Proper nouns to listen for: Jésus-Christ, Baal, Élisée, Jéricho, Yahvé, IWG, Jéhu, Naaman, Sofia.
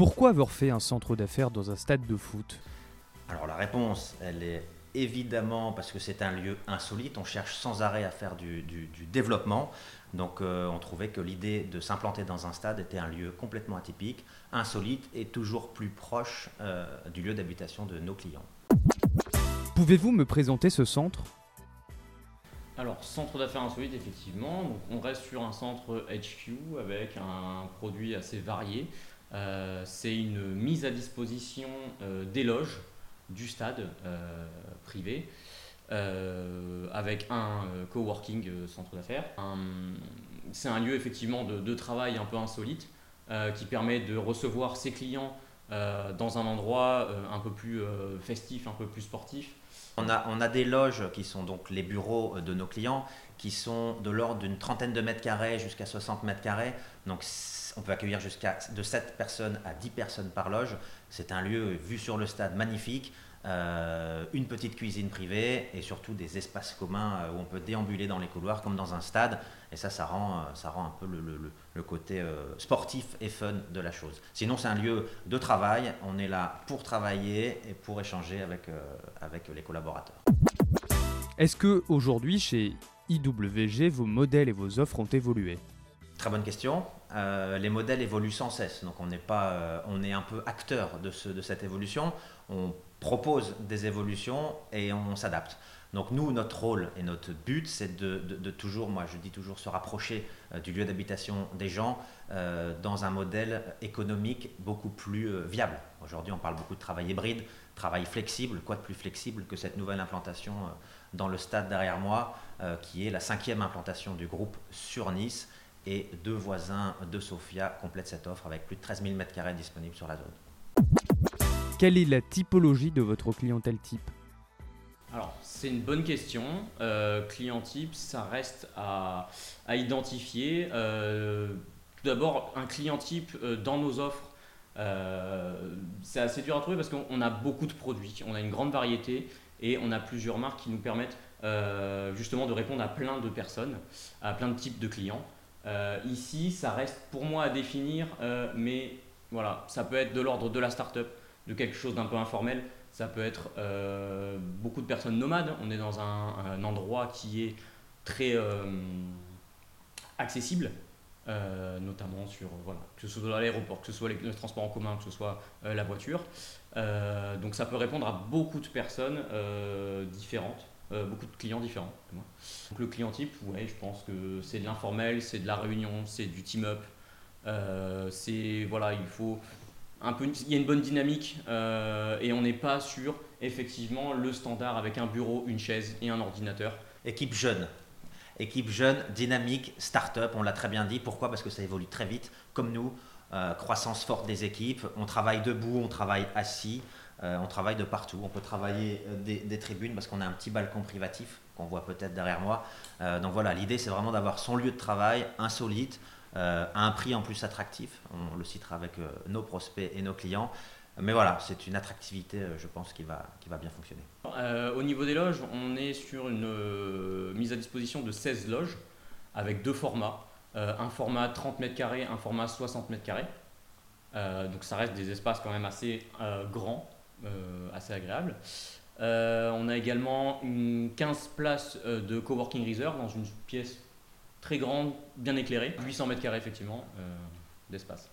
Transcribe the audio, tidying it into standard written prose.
Pourquoi avoir fait un centre d'affaires dans un stade de foot ? Alors la réponse, elle est évidemment parce que c'est un lieu insolite. On cherche sans arrêt à faire du développement. Donc on trouvait que l'idée de s'implanter dans un stade était un lieu complètement atypique, insolite et toujours plus proche du lieu d'habitation de nos clients. Pouvez-vous me présenter ce centre ? Alors, centre d'affaires insolite, effectivement. Donc, on reste sur un centre HQ avec un produit assez varié. C'est une mise à disposition des loges du stade privé avec un coworking centre d'affaires. C'est un lieu effectivement de travail un peu insolite qui permet de recevoir ses clients dans un endroit un peu plus festif, un peu plus sportif. On a des loges qui sont donc les bureaux de nos clients qui sont de l'ordre d'une trentaine de mètres carrés jusqu'à 60 mètres carrés. Donc on peut accueillir jusqu'à de 7 personnes à 10 personnes par loge. C'est un lieu vu sur le stade magnifique, une petite cuisine privée et surtout des espaces communs où on peut déambuler dans les couloirs comme dans un stade. Et ça rend un peu le côté sportif et fun de la chose. Sinon, c'est un lieu de travail. On est là pour travailler et pour échanger avec les collaborateurs. Est-ce qu'aujourd'hui, chez IWG, vos modèles et vos offres ont évolué ? Très bonne question. Les modèles évoluent sans cesse, donc on est un peu acteur de cette évolution. On propose des évolutions et on s'adapte. Donc nous, notre rôle et notre but, c'est de toujours, moi je dis toujours, se rapprocher du lieu d'habitation des gens dans un modèle économique beaucoup plus viable. Aujourd'hui, on parle beaucoup de travail hybride, travail flexible. Quoi de plus flexible que cette nouvelle implantation dans le stade derrière moi, qui est la 5e implantation du groupe sur Nice. Et deux voisins de Sofia complètent cette offre avec plus de 13 000 m² disponibles sur la zone. Quelle est la typologie de votre clientèle type ? Alors, c'est une bonne question. Client type, ça reste à identifier. Tout d'abord, un client type dans nos offres, c'est assez dur à trouver parce qu'on a beaucoup de produits, on a une grande variété et on a plusieurs marques qui nous permettent justement de répondre à plein de personnes, à plein de types de clients. Ici, ça reste pour moi à définir, mais voilà, ça peut être de l'ordre de la start-up, de quelque chose d'un peu informel. Ça peut être beaucoup de personnes nomades. On est dans un endroit qui est très accessible, notamment sur voilà, que ce soit l'aéroport, que ce soit les transports en commun, que ce soit la voiture. Donc ça peut répondre à beaucoup de personnes différentes. Beaucoup de clients différents. Donc le client type, ouais, je pense que c'est de l'informel, c'est de la réunion, c'est du team-up. C'est voilà, il y a une bonne dynamique et on n'est pas sur effectivement le standard avec un bureau, une chaise et un ordinateur. Équipe jeune, dynamique, start-up. On l'a très bien dit. Pourquoi ? Parce que ça évolue très vite, comme nous. Croissance forte des équipes. On travaille debout, on travaille assis. On travaille de partout, on peut travailler des tribunes parce qu'on a un petit balcon privatif qu'on voit peut-être derrière moi. Donc voilà, l'idée c'est vraiment d'avoir son lieu de travail insolite, à un prix en plus attractif. On le citera avec nos prospects et nos clients. Mais voilà, c'est une attractivité, je pense, qui va bien fonctionner. Au niveau des loges, on est sur une mise à disposition de 16 loges avec deux formats. Un format 30 mètres carrés, un format 60 mètres carrés. Donc ça reste des espaces quand même assez grands. Assez agréable. On a également 15 places de coworking reserve dans une pièce très grande, bien éclairée, 800 m² effectivement d'espace.